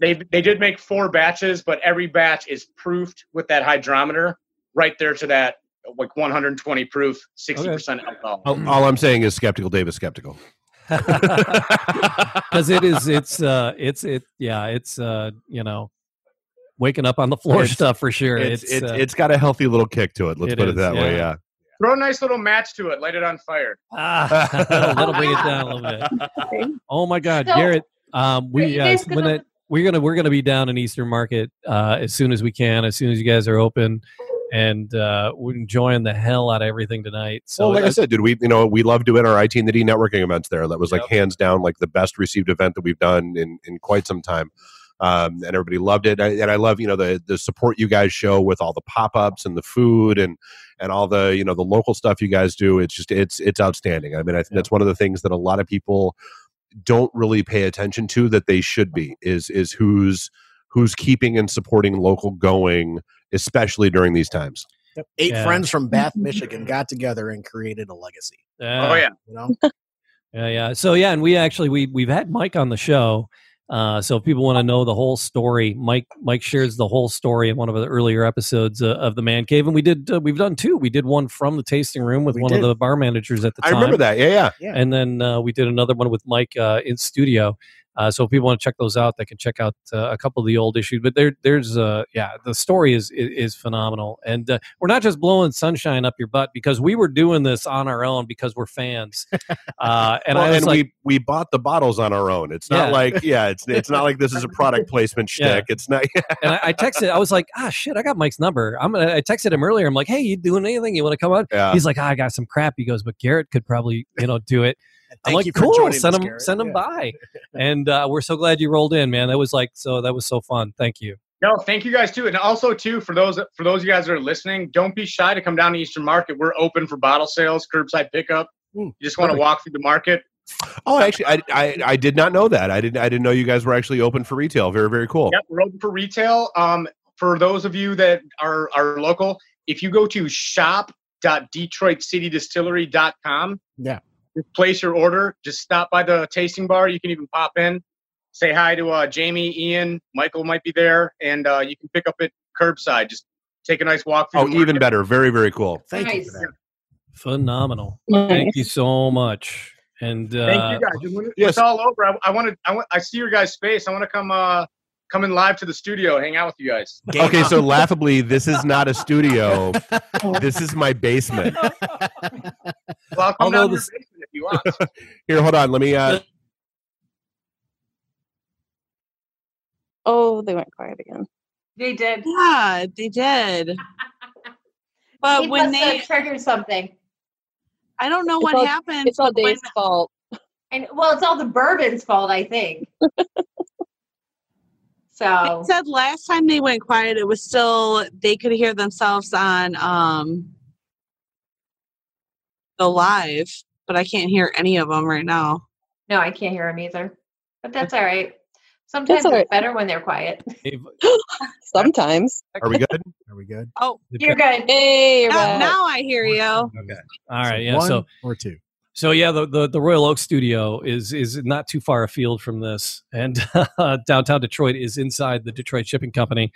they they did make four batches, but every batch is proofed with that hydrometer right there to that like one hundred twenty proof, sixty percent okay. alcohol. All, all I'm saying is skeptical Dave is skeptical. Because it is, it's, uh, it's, it, yeah, it's, uh, you know, waking up on the floor it's, stuff for sure. It's it's, it's, uh, it's got a healthy little kick to it. Let's it put is, it that yeah. way. Yeah. Throw a nice little match to it. Light it on fire. Ah, that'll bring it down a little bit. Oh my God, so, Garrett! Um, we uh, gonna, when it, we're gonna we're gonna be down in Eastern Market uh, as soon as we can, as soon as you guys are open, and uh, we're enjoying the hell out of everything tonight. So, well, like I said, dude, we you know we love doing our I T and the D networking events there. That was like yep. hands down like the best received event that we've done in in quite some time. Um, and everybody loved it. I, and I love, you know, the, the support you guys show with all the pop-ups and the food and, and all the, you know, the local stuff you guys do. It's just, it's, it's outstanding. I mean, I think yeah. that's one of the things that a lot of people don't really pay attention to that they should be is, is who's, who's keeping and supporting local going, especially during these times. Yep. Eight yeah. friends from Bath, Michigan got together and created a legacy. Uh, oh yeah. You know? yeah. Yeah. So yeah. And we actually, we, we've had Mike on the show. Uh, so if people want to know the whole story, Mike Mike shares the whole story in one of the earlier episodes uh, of the Man Cave, and we did uh, we've done two. We did one from the tasting room with we one did. of the bar managers at the I time. I remember that, yeah, yeah, yeah. And then uh, we did another one with Mike uh, in studio. Uh, so if people want to check those out, they can check out uh, a couple of the old issues. But there, there's uh, yeah, the story is is, is phenomenal, and uh, we're not just blowing sunshine up your butt because we were doing this on our own because we're fans. Uh, and well, I was and like, we we bought the bottles on our own. It's not yeah. like yeah, it's it's not like this is a product placement shtick. Yeah. It's not. And I, I texted. I was like, ah, shit, I got Mike's number. I'm gonna, I texted him earlier. I'm like, hey, you doing anything? You want to come out? Yeah. He's like, ah, I got some crap. He goes, but Garrett could probably you know do it. Thank I'm like, cool, send them, send them yeah. by. And uh, we're so glad you rolled in, man. That was like, so that was so fun. Thank you. No, thank you guys too. And also too, for those, for those of you guys that are listening, don't be shy to come down to Eastern Market. We're open for bottle sales, curbside pickup. Ooh, you just want to walk through the market. Oh, actually, I, I I did not know that. I didn't I didn't know you guys were actually open for retail. Very, very cool. Yep, we're open for retail. Um, for those of you that are are local, if you go to shop dot detroit city distillery dot com, yeah, place your order. Just stop by the tasting bar. You can even pop in, say hi to uh, Jamie, Ian, Michael might be there, and uh, you can pick up it curbside. Just take a nice walk through. Oh, even better. Very, very cool. Thank nice. you for that. Phenomenal. Nice. Thank you so much. And uh, thank you guys. When it's yes. all over, I, I want to. I, I see your guys' face. I want to come, uh, come in live to the studio, hang out with you guys. Game okay, on. So laughably, this is not a studio. This is my basement. Well, I'll come Although down to this... your basement if you want. Here, hold on. Let me. Uh... Oh, they went quiet again. They did. Yeah, they did. But he when they triggered something. I don't know it's what all, happened. It's all Dave's fault. And well, it's all the bourbon's fault, I think. So it said last time they went quiet, it was still they could hear themselves on um, the live, but I can't hear any of them right now. No, I can't hear them either. But that's all right. Sometimes that's all right. It's better when they're quiet. Sometimes. Are we good? Are we good? Oh, you're good. Hey, you're now, now I hear you. Okay. All right. So yeah. One so or two. So yeah, the, the the Royal Oak Studio is is not too far afield from this, and uh, downtown Detroit is inside the Detroit Shipping Company,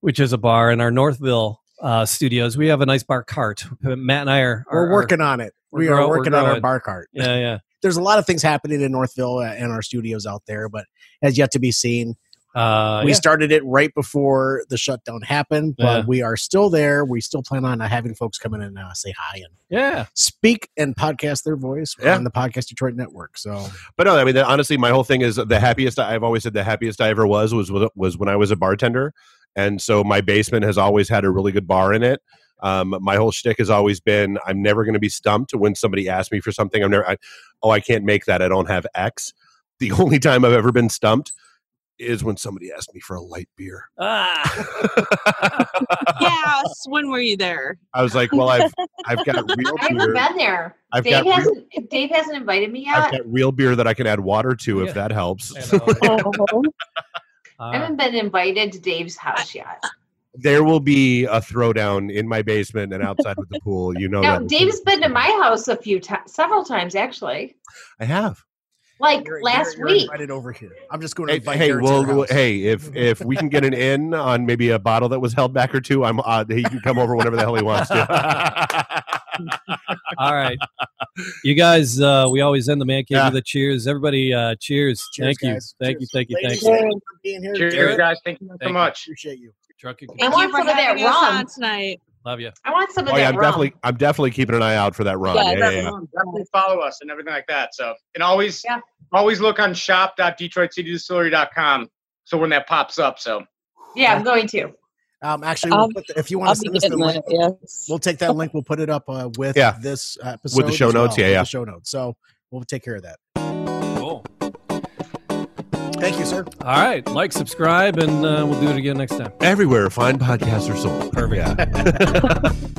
which is a bar. In our Northville uh, studios, we have a nice bar cart. Matt and I are, are we're working are, on it. We are grow, working on our bar cart. Yeah, yeah. There's a lot of things happening in Northville and our studios out there, but has yet to be seen. Uh, we yeah. started it right before the shutdown happened, but yeah. we are still there. We still plan on uh, having folks come in and uh, say hi and yeah. speak and podcast their voice yeah. on the Podcast Detroit Network. So, but no, I mean, honestly, my whole thing is the happiest I've always said the happiest I ever was was was when I was a bartender, and so my basement has always had a really good bar in it. Um, my whole shtick has always been I'm never going to be stumped when somebody asks me for something. I'm never, I, oh, I can't make that. I don't have X. The only time I've ever been stumped is when somebody asked me for a light beer. Ah. Yes. When were you there? I was like, well, I've I've got real beer. I haven't been there. I've Dave, got hasn't, real, Dave hasn't invited me yet. I've got real beer that I can add water to if yeah. that helps. I, oh. I haven't been invited to Dave's house yet. There will be a throwdown in my basement and outside with the pool. You know now, that. Dave's been to my house a few times, several times, actually. I have. Like you're, last you're, you're week. Invited over here. I'm just going to invite hey, hey, well, to well, hey, if if we can get an in on maybe a bottle that was held back or two, I'm uh, he can come over whenever the hell he wants to. All right. You guys, uh, we always end the man cave yeah. with a cheers. Everybody, uh, cheers. cheers. Thank guys. you. Thank cheers. you. Thank you. Thank you for being here. Cheers, Garrett. guys. Thank you so Thank much. You. Appreciate you. Drunken I want some of that rum tonight. Love you. I want some of oh, that yeah, I'm rum. Definitely, I'm definitely keeping an eye out for that rum. Yeah, yeah, yeah, yeah. rum. Definitely follow us and everything like that. So, and always, yeah. always look on shop dot detroit city distillery dot com. So when that pops up, so yeah, I'm going to. Um, actually, we'll put the, if you want I'll to send us the link, it, yes. we'll take that link. We'll put it up uh, with yeah. this episode with the show notes. Well, yeah, yeah, the show notes. So we'll take care of that. Cool. Thank you, sir. All right. Like, subscribe, and uh, we'll do it again next time. Everywhere fine podcasts are sold. Perfect. Yeah.